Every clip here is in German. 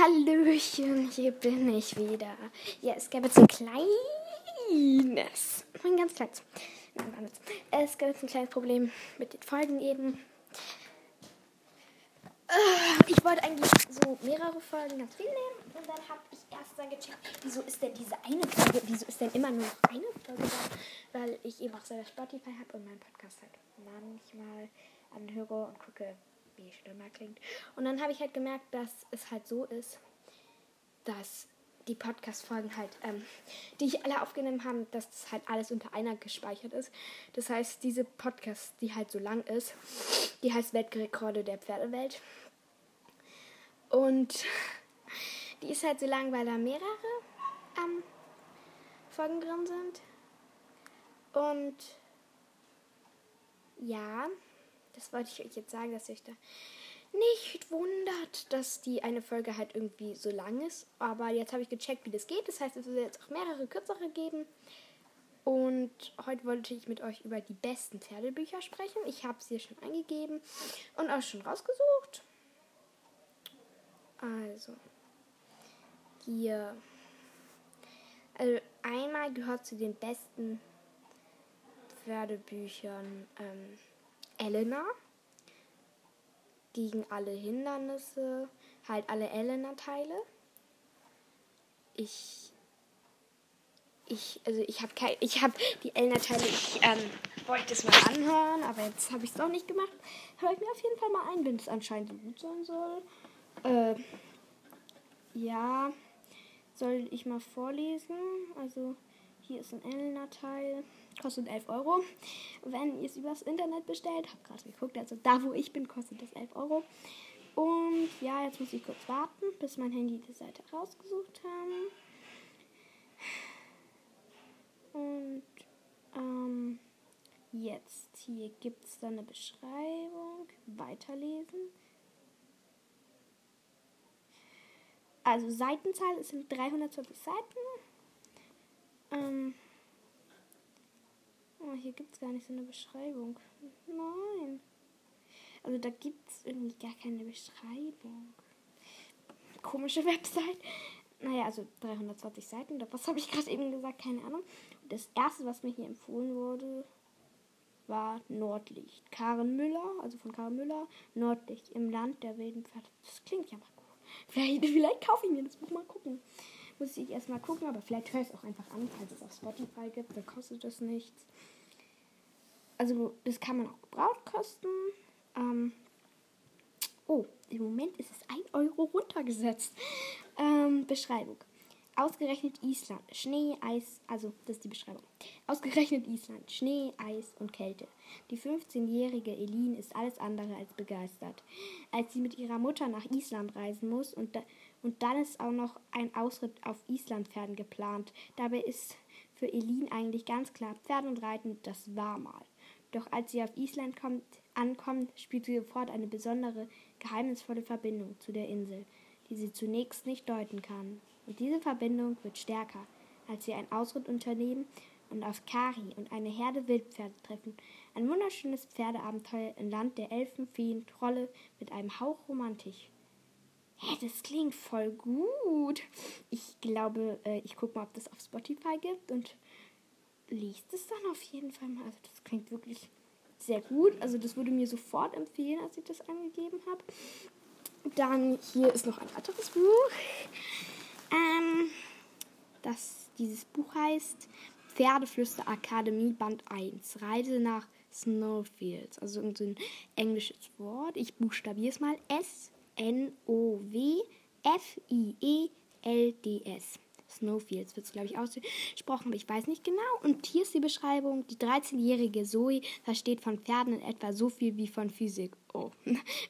Hallöchen, hier bin ich wieder. Ja, es gab jetzt ein kleines, ein ganz kleines, nein, es gab jetzt ein kleines Problem mit den Folgen eben. Ich wollte eigentlich so mehrere Folgen ganz viel nehmen und dann habe ich erst dann gecheckt, wieso ist denn diese eine Folge, wieso ist denn immer nur eine Folge da, weil ich eben auch selber Spotify habe und meinen Podcast halt manchmal anhöre und gucke, wie schlimmer klingt. Und dann habe ich halt gemerkt, dass es halt so ist, dass die Podcast-Folgen halt, die ich alle aufgenommen habe, dass das halt alles unter einer gespeichert ist. Das heißt, diese Podcast, die halt so lang ist, die heißt Weltrekorde der Pferdewelt. Und die ist halt so lang, weil da mehrere Folgen drin sind. Und ja, das wollte ich euch jetzt sagen, dass ihr euch da nicht wundert, dass die eine Folge halt irgendwie so lang ist. Aber jetzt habe ich gecheckt, wie das geht. Das heißt, es wird jetzt auch mehrere kürzere geben. Und heute wollte ich mit euch über die besten Pferdebücher sprechen. Ich habe sie schon eingegeben und auch schon rausgesucht. Also, hier. Also, einmal gehört zu den besten Pferdebüchern Elena, gegen alle Hindernisse, halt alle Elena-Teile. Ich habe die Elena-Teile, wollte es mal anhören, aber jetzt habe ich es noch nicht gemacht. Hör ich mir auf jeden Fall mal ein, wenn es anscheinend so gut sein soll. Ja, soll ich mal vorlesen? Also, hier ist ein Elena-Teil. Kostet 11 Euro, wenn ihr es übers Internet bestellt. Hab gerade geguckt, also da, wo ich bin, kostet das 11 Euro. Und ja, jetzt muss ich kurz warten, bis mein Handy die Seite rausgesucht haben. Und jetzt, hier gibt es dann eine Beschreibung. Weiterlesen. Also Seitenzahl, es sind 320 Seiten. Hier gibt es gar nicht so eine Beschreibung. Nein. Also da gibt es irgendwie gar keine Beschreibung. Komische Website. Naja, also 320 Seiten. Oder was habe ich gerade eben gesagt? Keine Ahnung. Und das erste, was mir hier empfohlen wurde, war Nordlicht. Karin Müller, also von Karin Müller. Nordlicht im Land der wilden Pferde. Das klingt ja mal gut. Vielleicht kaufe ich mir das Buch, mal gucken. Muss ich erstmal gucken, aber vielleicht höre ich es auch einfach an, falls es auf Spotify gibt, dann kostet das nichts. Also, das kann man auch gebraucht kosten. Im Moment ist es 1 Euro runtergesetzt. Beschreibung. Ausgerechnet Island. Schnee, Eis, also das ist die Beschreibung. Ausgerechnet Island. Schnee, Eis und Kälte. Die 15-jährige Elin ist alles andere als begeistert. Als sie mit ihrer Mutter nach Island reisen muss und dann ist auch noch ein Ausritt auf Islandpferden geplant. Dabei ist für Elin eigentlich ganz klar, Pferde und Reiten, das war mal. Doch als sie auf Island ankommt, spürt sie sofort eine besondere, geheimnisvolle Verbindung zu der Insel, die sie zunächst nicht deuten kann. Und diese Verbindung wird stärker, als sie einen Ausritt unternehmen und auf Kari und eine Herde Wildpferde treffen. Ein wunderschönes Pferdeabenteuer im Land der Elfen, Feen, Trolle mit einem Hauch Romantik. Hä, das klingt voll gut. Ich glaube, ich gucke mal, ob das auf Spotify gibt und liest es dann auf jeden Fall mal. Also das klingt wirklich sehr gut. Also das würde mir sofort empfehlen, als ich das angegeben habe. Dann hier ist noch ein weiteres Buch. Dieses Buch heißt Pferdeflüster Akademie Band 1. Reise nach Snowfields. Also irgendein englisches Wort. Ich buchstabiere es mal. Snowfields. Snowfields wird es, glaube ich, ausgesprochen, aber ich weiß nicht genau. Und hier ist die Beschreibung. Die 13-jährige Zoe versteht von Pferden in etwa so viel wie von Physik. Oh,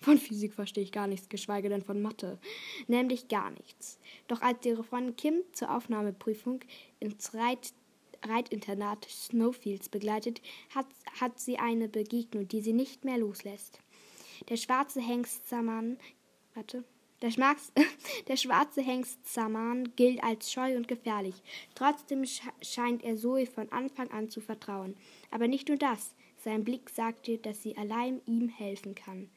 von Physik verstehe ich gar nichts, geschweige denn von Mathe. Nämlich gar nichts. Doch als ihre Freundin Kim zur Aufnahmeprüfung ins Reitinternat Snowfields begleitet, hat sie eine Begegnung, die sie nicht mehr loslässt. Der schwarze Hengst Saman, der schwarze Hengst Saman gilt als scheu und gefährlich. Trotzdem scheint er Zoe von Anfang an zu vertrauen. Aber nicht nur das. Sein Blick sagt ihr, dass sie allein ihm helfen kann.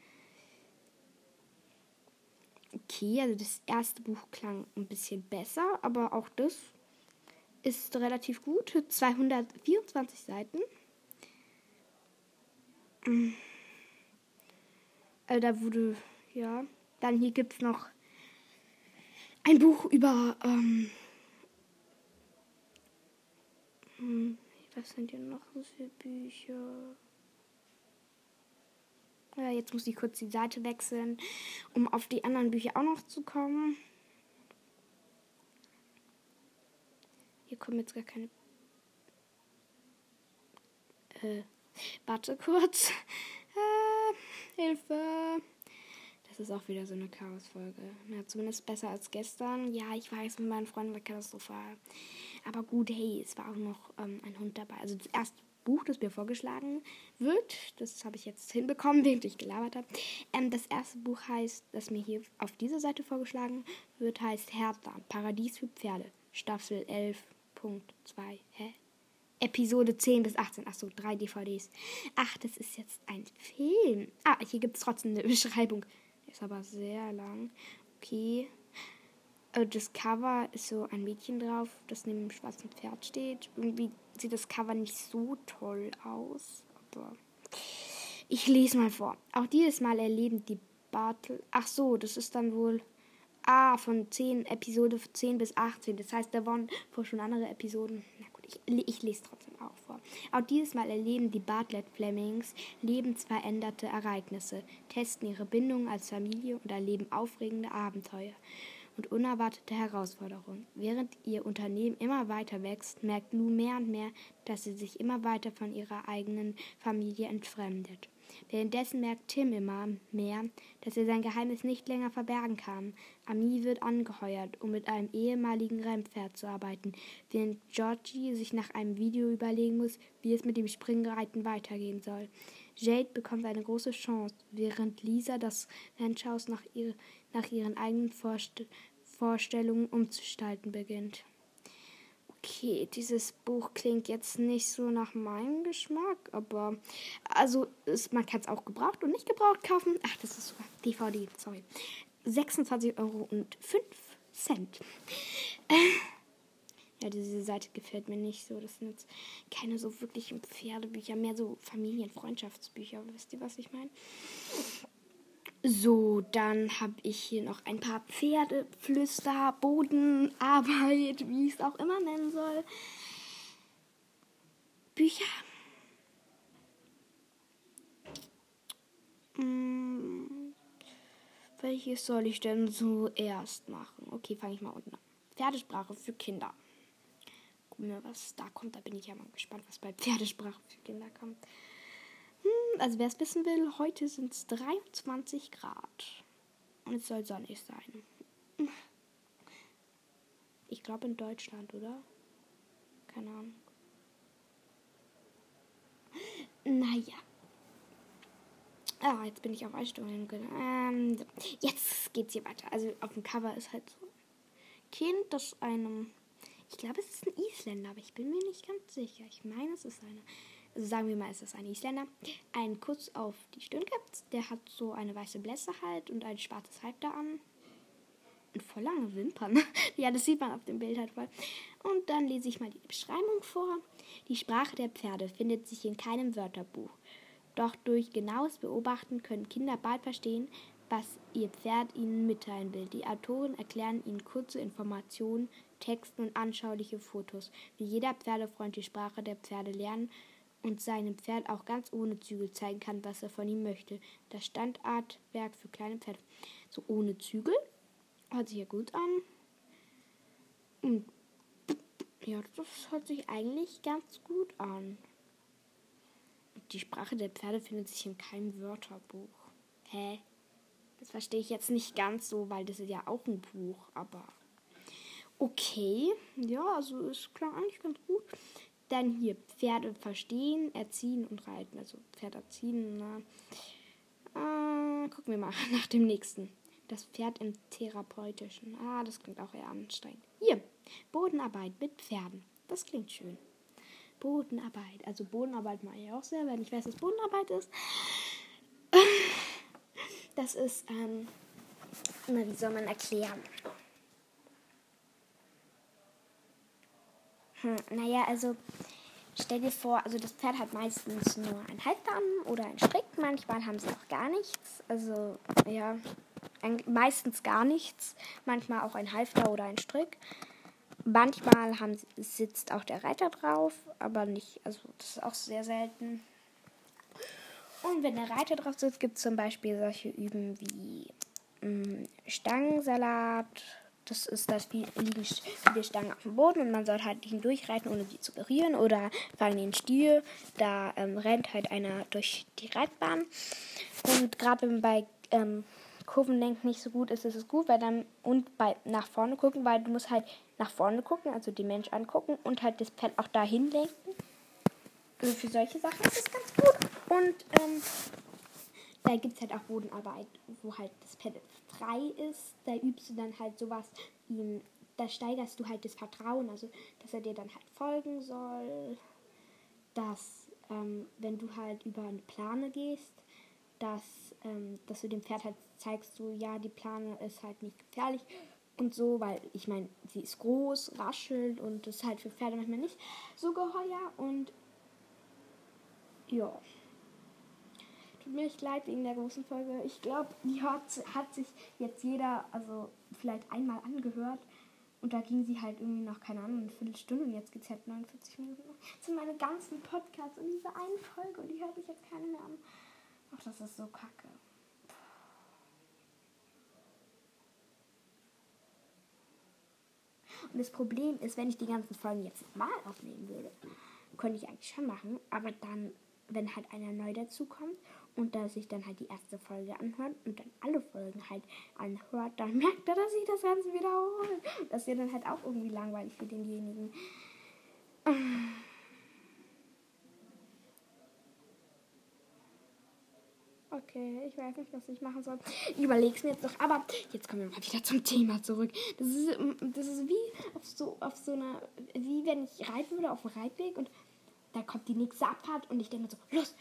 okay. Also das erste Buch klang ein bisschen besser, aber auch das ist relativ gut. 224 Seiten. Also da wurde, ja. Dann hier gibt es noch ein Buch über, was sind hier noch so viele Bücher? Ja, jetzt muss ich kurz die Seite wechseln, um auf die anderen Bücher auch noch zu kommen. Hier kommen jetzt gar keine... Warte kurz. Hilfe. Das ist auch wieder so eine Chaos-Folge. Ja, zumindest besser als gestern. Ja, ich weiß, mit meinen Freunden war katastrophal. Aber gut, hey, es war auch noch ein Hund dabei. Also das erste Buch, das mir vorgeschlagen wird, das habe ich jetzt hinbekommen, während ich gelabert habe. Das erste Buch heißt, das mir hier auf dieser Seite vorgeschlagen wird, heißt Hertha, Paradies für Pferde, Staffel 11.2. Hä? Episode 10 bis 18. Achso, 3 DVDs. Ach, das ist jetzt ein Film. Ah, hier gibt es trotzdem eine Beschreibung. Ist aber sehr lang. Okay. Das Cover ist so ein Mädchen drauf, das neben dem schwarzen Pferd steht. Irgendwie sieht das Cover nicht so toll aus. Aber ich lese mal vor. Auch dieses Mal erleben die Bartlett... Ach so, das ist dann wohl... Ah, von 10, Episode 10 bis 18. Das heißt, da waren vor schon andere Episoden... Na gut, ich lese trotzdem auch vor. Auch dieses Mal erleben die Bartlett-Flemings lebensveränderte Ereignisse, testen ihre Bindung als Familie und erleben aufregende Abenteuer und unerwartete Herausforderungen. Während ihr Unternehmen immer weiter wächst, merkt Lou mehr und mehr, dass sie sich immer weiter von ihrer eigenen Familie entfremdet. Währenddessen merkt Tim immer mehr, dass er sein Geheimnis nicht länger verbergen kann. Ami wird angeheuert, um mit einem ehemaligen Rennpferd zu arbeiten, während Georgie sich nach einem Video überlegen muss, wie es mit dem Springreiten weitergehen soll. Jade bekommt eine große Chance, während Lisa das Ranchhaus nach ihren eigenen Vorstellungen umzustalten beginnt. Okay, dieses Buch klingt jetzt nicht so nach meinem Geschmack, aber also man kann es auch gebraucht und nicht gebraucht kaufen. Ach, das ist sogar DVD, sorry. 26,05 €. Ja, diese Seite gefällt mir nicht so. Das sind jetzt keine so wirklichen Pferdebücher, mehr so Familien-Freundschaftsbücher. Wisst ihr, was ich meine? So, dann habe ich hier noch ein paar Pferdeflüster, Bodenarbeit, wie ich es auch immer nennen soll. Bücher. Welches soll ich denn zuerst machen? Okay, fange ich mal unten an. Pferdesprache für Kinder. Gucken wir mal, was da kommt. Da bin ich ja mal gespannt, was bei Pferdesprache für Kinder kommt. Also wer es wissen will, heute sind es 23 Grad. Und es soll sonnig sein. Ich glaube in Deutschland, oder? Keine Ahnung. Naja. Ah, jetzt bin ich auf Eisstörungen. So. Jetzt geht's hier weiter. Also auf dem Cover ist halt so ein Kind, das einem... Ich glaube, es ist ein Isländer, aber ich bin mir nicht ganz sicher. Ich meine, es ist eine... Also sagen wir mal, es ist ein Isländer, einen Kuss auf die Stirn gibt. Der hat so eine weiße Blässe halt und ein schwarzes Halbter an. Und voll lange Wimpern. Ja, das sieht man auf dem Bild halt voll. Und dann lese ich mal die Beschreibung vor. Die Sprache der Pferde findet sich in keinem Wörterbuch. Doch durch genaues Beobachten können Kinder bald verstehen, was ihr Pferd ihnen mitteilen will. Die Autoren erklären ihnen kurze Informationen, Texte und anschauliche Fotos. Wie jeder Pferdefreund die Sprache der Pferde lernen und seinem Pferd auch ganz ohne Zügel zeigen kann, was er von ihm möchte. Das Standardwerk für kleine Pferde. So ohne Zügel. Hört sich ja gut an. Und ja, das hört sich eigentlich ganz gut an. Die Sprache der Pferde findet sich in keinem Wörterbuch. Hä? Das verstehe ich jetzt nicht ganz so, weil das ist ja auch ein Buch, aber... Okay. Ja, also es klang eigentlich ganz gut. Dann hier Pferde verstehen, erziehen und reiten. Also Pferd erziehen. Gucken wir mal nach dem nächsten. Das Pferd im Therapeutischen. Ah, das klingt auch eher anstrengend. Hier, Bodenarbeit mit Pferden. Das klingt schön. Bodenarbeit. Also Bodenarbeit mache ich auch sehr, wenn ich weiß, was Bodenarbeit ist. Das ist Wie soll man erklären? Naja, also stell dir vor, also das Pferd hat meistens nur einen Halsband oder einen Strick. Manchmal haben sie auch gar nichts. Also ja, meistens gar nichts. Manchmal auch ein Halfter oder ein Strick. Manchmal sitzt auch der Reiter drauf, aber nicht, also das ist auch sehr selten. Und wenn der Reiter drauf sitzt, gibt es zum Beispiel solche Üben wie Stangensalat. Das ist, dass liegen viele Stangen auf dem Boden und man soll halt hindurchreiten, ohne sie zu berühren. Oder fangen den Stiel, da rennt halt einer durch die Reitbahn. Und gerade wenn bei Kurvenlenk nicht so gut ist, ist es gut, weil dann nach vorne gucken, weil du musst halt nach vorne gucken, also den Mensch angucken und halt das Pferd auch dahin lenken. Also für solche Sachen ist es ganz gut. Und da gibt es halt auch Bodenarbeit, wo halt das Pferd frei ist. Da übst du dann halt sowas, da steigerst du halt das Vertrauen, also dass er dir dann halt folgen soll. Dass, wenn du halt über eine Plane gehst, dass du dem Pferd halt zeigst, so, ja, die Plane ist halt nicht gefährlich und so, weil ich meine, sie ist groß, raschelt und das ist halt für Pferde manchmal nicht so geheuer und ja. Tut mir echt leid wegen der großen Folge. Ich glaube, die hat sich jetzt jeder, also vielleicht einmal angehört und da ging sie halt irgendwie noch, keine Ahnung, eine Viertelstunde und jetzt geht es halt 49 Minuten. Das sind meine ganzen Podcasts und diese eine Folge und die hört sich jetzt keine mehr an. Ach, das ist so kacke. Und das Problem ist, wenn ich die ganzen Folgen jetzt nochmal aufnehmen würde, könnte ich eigentlich schon machen, aber dann, wenn halt einer neu dazukommt und da sich dann halt die erste Folge anhört und dann alle Folgen halt anhört, dann merkt er, dass ich das Ganze wiederhole. Das wird dann halt auch irgendwie langweilig für denjenigen. Okay, ich weiß nicht, was ich machen soll. Ich überleg's mir jetzt noch, aber jetzt kommen wir mal wieder zum Thema zurück. Das ist wie auf so einer, wie wenn ich reiten würde auf dem Reitweg und da kommt die nächste Abfahrt und ich denke so, los,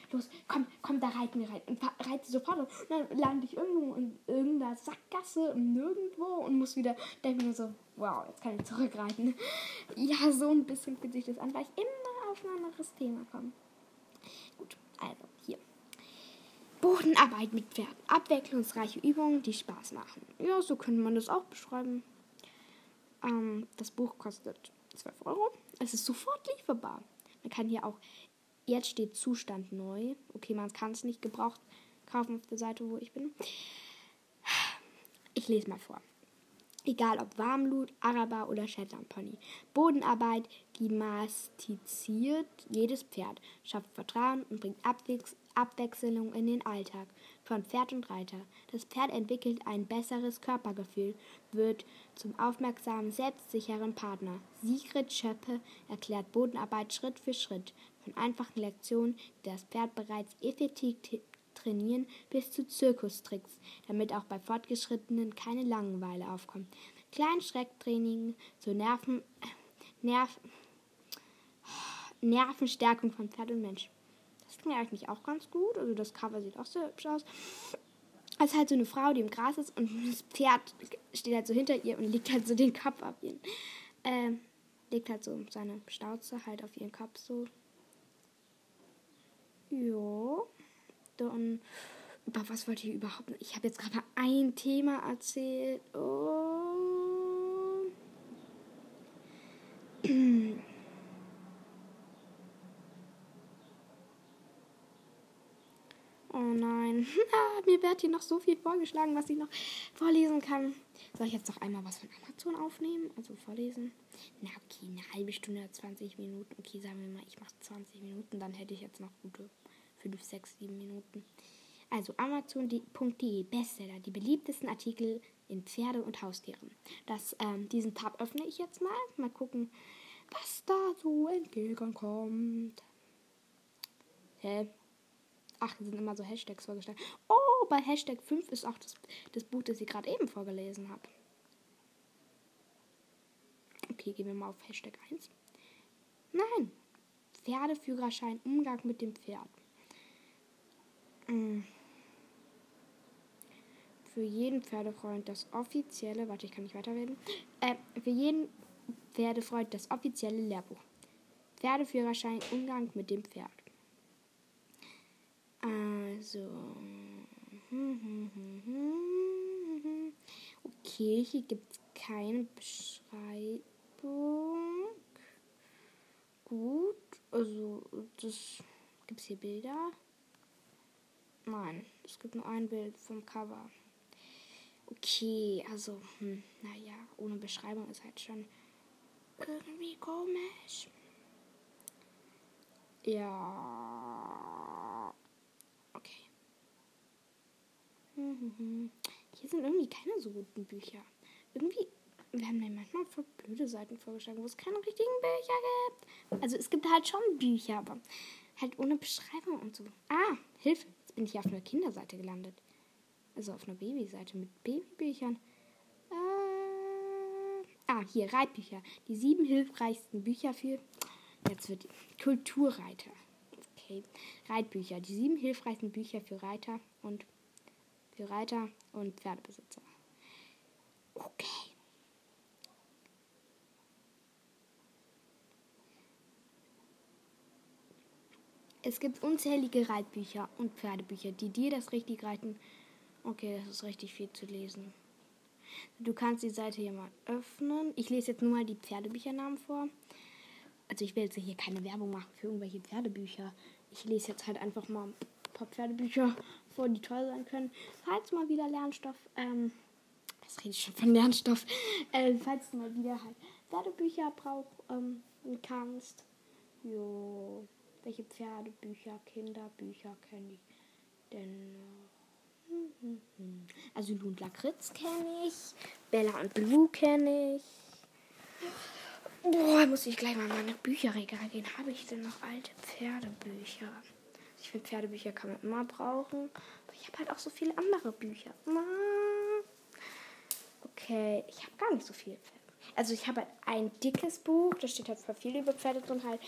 komm, da reiten wir rein. Und reite sofort los. Und dann lande ich irgendwo in irgendeiner Sackgasse nirgendwo und muss wieder, denke mir so, wow, jetzt kann ich zurückreiten. Ja, so ein bisschen fühlt sich das an, weil ich immer auf ein anderes Thema komme. Gut, also hier. Bodenarbeit mit Pferden. Abwechslungsreiche Übungen, die Spaß machen. Ja, so könnte man das auch beschreiben. Das Buch kostet 12€. Es ist sofort lieferbar. Man kann hier auch, jetzt steht Zustand neu. Okay, man kann es nicht gebraucht kaufen auf der Seite, wo ich bin. Ich lese mal vor. Egal ob Warmblut, Araber oder Shetlandpony. Bodenarbeit, gymnastiziert jedes Pferd, schafft Vertrauen und bringt Abwechslung in den Alltag von Pferd und Reiter. Das Pferd entwickelt ein besseres Körpergefühl, wird zum aufmerksamen, selbstsicheren Partner. Sigrid Schöppe erklärt Bodenarbeit Schritt für Schritt, von einfachen Lektionen, die das Pferd bereits effektiv trainieren, bis zu Zirkustricks, damit auch bei Fortgeschrittenen keine Langeweile aufkommt. Kleinstrecktraining zur Nervenstärkung von Pferd und Mensch. Das klingt eigentlich auch ganz gut. Also das Cover sieht auch sehr hübsch aus. Es ist halt so eine Frau, die im Gras ist und das Pferd steht halt so hinter ihr und legt halt so den Kopf auf ihren. Legt halt so seine Schnauze halt auf ihren Kopf so. Jo. Und über was wollte ich überhaupt nicht? Ich habe jetzt gerade mal ein Thema erzählt. Oh. Oh nein. Mir wird hier noch so viel vorgeschlagen, was ich noch vorlesen kann. Soll ich jetzt noch einmal was von Amazon aufnehmen? Also vorlesen? Na okay, eine halbe Stunde, 20 Minuten. Okay, sagen wir mal, ich mache 20 Minuten, dann hätte ich jetzt noch gute 5, 6, 7 Minuten. Also Amazon.de, Bestseller, die beliebtesten Artikel in Pferde- und Haustieren. Diesen Tab öffne ich jetzt mal. Mal gucken, was da so entgegenkommt. Hä? Ach, hier sind immer so Hashtags vorgestellt. Oh, bei Hashtag 5 ist auch das Buch, das ich gerade eben vorgelesen habe. Okay, gehen wir mal auf Hashtag 1. Nein. Pferdeführerschein, Umgang mit dem Pferd. für jeden Pferdefreund das offizielle, für jeden Pferdefreund das offizielle Lehrbuch. Pferdeführerschein, Umgang mit dem Pferd. Also, okay, hier gibt es keine Beschreibung. Gut, also, das gibt es hier Bilder. Nein, es gibt nur ein Bild vom Cover. Okay, also, naja, ohne Beschreibung ist halt schon irgendwie komisch. Ja, okay. Hier sind irgendwie keine so guten Bücher. Irgendwie werden mir manchmal voll blöde Seiten vorgeschlagen, wo es keine richtigen Bücher gibt. Also, es gibt halt schon Bücher, aber halt ohne Beschreibung und so. Ah, Hilfe. Bin ich auf einer Kinderseite gelandet. Also auf einer Babyseite mit Babybüchern. Hier, Reitbücher. Die 7 hilfreichsten Bücher für... Jetzt wird Kulturreiter. Okay. Reitbücher. Die 7 hilfreichsten Bücher für Reiter und... Für Reiter und Pferdebesitzer. Okay. Es gibt unzählige Reitbücher und Pferdebücher, die dir das richtige Reiten... Okay, das ist richtig viel zu lesen. Du kannst die Seite hier mal öffnen. Ich lese jetzt nur mal die Pferdebüchernamen vor. Also ich will jetzt hier keine Werbung machen für irgendwelche Pferdebücher. Ich lese jetzt halt einfach mal ein paar Pferdebücher vor, die toll sein können. Falls mal wieder Lernstoff... Was rede ich schon von Lernstoff? Falls du mal wieder halt Pferdebücher kannst. Jo... Welche Pferdebücher, Kinderbücher kenne ich denn noch? Also Lou und Lakritz kenne ich. Bella und Blue kenne ich. Boah, muss ich gleich mal in meine Bücherregal gehen. Habe ich denn noch alte Pferdebücher? Ich finde, Pferdebücher kann man immer brauchen. Aber ich habe halt auch so viele andere Bücher. Okay, ich habe gar nicht so viele Pferde. Also ich habe halt ein dickes Buch, da steht halt voll viel über Pferde drin, halt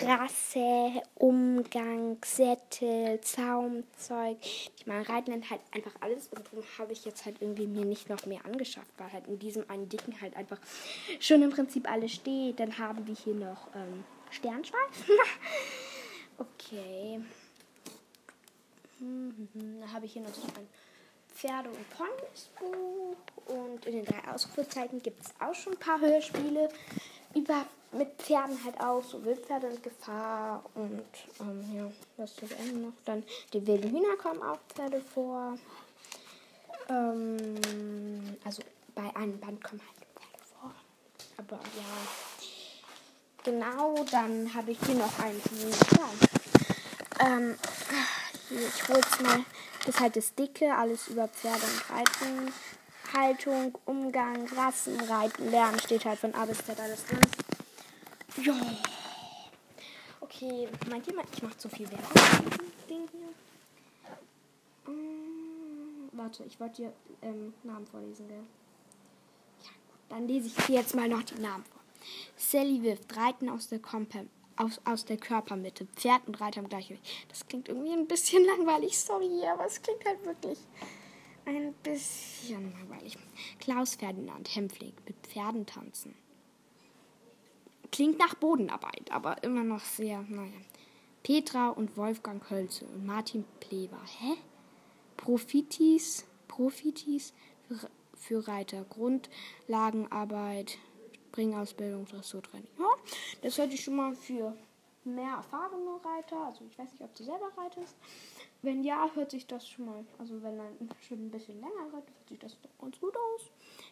Rasse, Umgang, Sättel, Zaumzeug. Ich meine, Reiten nennt halt einfach alles und darum habe ich jetzt halt irgendwie mir nicht noch mehr angeschafft, weil halt in diesem einen dicken halt einfach schon im Prinzip alles steht. Dann haben wir hier noch Sternschweif. Okay. Dann habe ich hier noch so ein Pferde- und Ponys-Buch. Und in den 3 Ausrufezeiten gibt es auch schon ein paar Hörspiele mit Pferden halt auch, so Wildpferde in Gefahr und ja, was ist das Ende noch? Dann die wilden Hühner kommen auch Pferde vor. Also bei einem Band kommen halt Pferde vor. Aber ja, genau, dann habe ich hier noch einen. Ich hole jetzt mal, das ist halt das Dicke, alles über Pferde und Reiten. Haltung, Umgang, Rassen, Reiten, Lernen, steht halt von A bis Z alles drin. Jo. Okay, meint jemand, ich mache zu viel Werbung mit dem Ding hier? Warte, ich wollte dir Namen vorlesen, gell? Ja, gut, dann lese ich dir jetzt mal noch die Namen vor. Sally wirft Reiten aus der Körpermitte. Pferd und Reiter im Gleichgewicht. Das klingt irgendwie ein bisschen langweilig, sorry, aber es klingt halt wirklich... Ein bisschen langweilig. Klaus Ferdinand Hempfling, mit Pferden tanzen. Klingt nach Bodenarbeit, aber immer noch sehr, naja. Petra und Wolfgang Hölze und Martin Pleber. Hä? Profitis für Reiter. Grundlagenarbeit, Springausbildung, Dressurtraining. Ja, das hätte ich schon mal für mehr erfahrene Reiter. Also ich weiß nicht, ob du selber reitest. Wenn ja, hört sich das schon mal, also wenn man schon ein bisschen länger reitet, hört sich das doch ganz gut aus.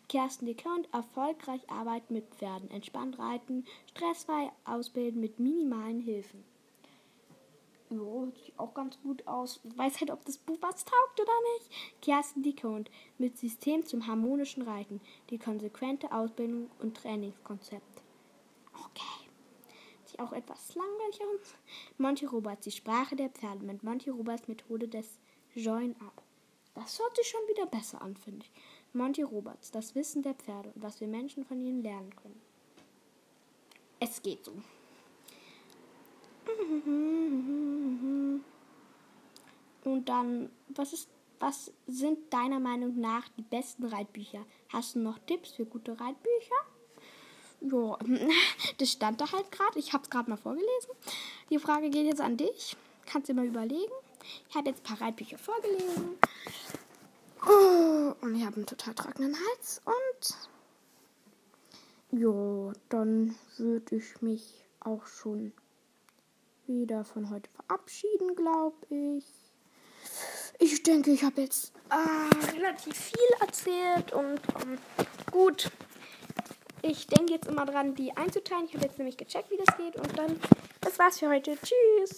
Kerstin Decker und erfolgreich arbeiten mit Pferden, entspannt reiten, stressfrei ausbilden mit minimalen Hilfen. Jo, hört sich auch ganz gut aus. Weiß halt, ob das Buch was taugt oder nicht. Kerstin Decker und mit System zum harmonischen Reiten, die konsequente Ausbildung und Trainingskonzept. Okay. Auch etwas langweilig aus. Monty Roberts, die Sprache der Pferde mit Monty Roberts Methode des Join-Up. Das hört sich schon wieder besser an, finde ich. Monty Roberts, das Wissen der Pferde und was wir Menschen von ihnen lernen können. Es geht so. Und dann, was ist Was sind deiner Meinung nach die besten Reitbücher? Hast du noch Tipps für gute Reitbücher? Ja, das stand da halt gerade. Ich habe es gerade mal vorgelesen. Die Frage geht jetzt an dich. Kannst du dir mal überlegen. Ich habe jetzt ein paar Reitbücher vorgelesen. Oh, und ich habe einen total trockenen Hals. Und ja, dann würde ich mich auch schon wieder von heute verabschieden, glaube ich. Ich denke, ich habe jetzt relativ viel erzählt und gut. Ich denke jetzt immer dran, die einzuteilen. Ich habe jetzt nämlich gecheckt, wie das geht. Und dann, das war's für heute. Tschüss!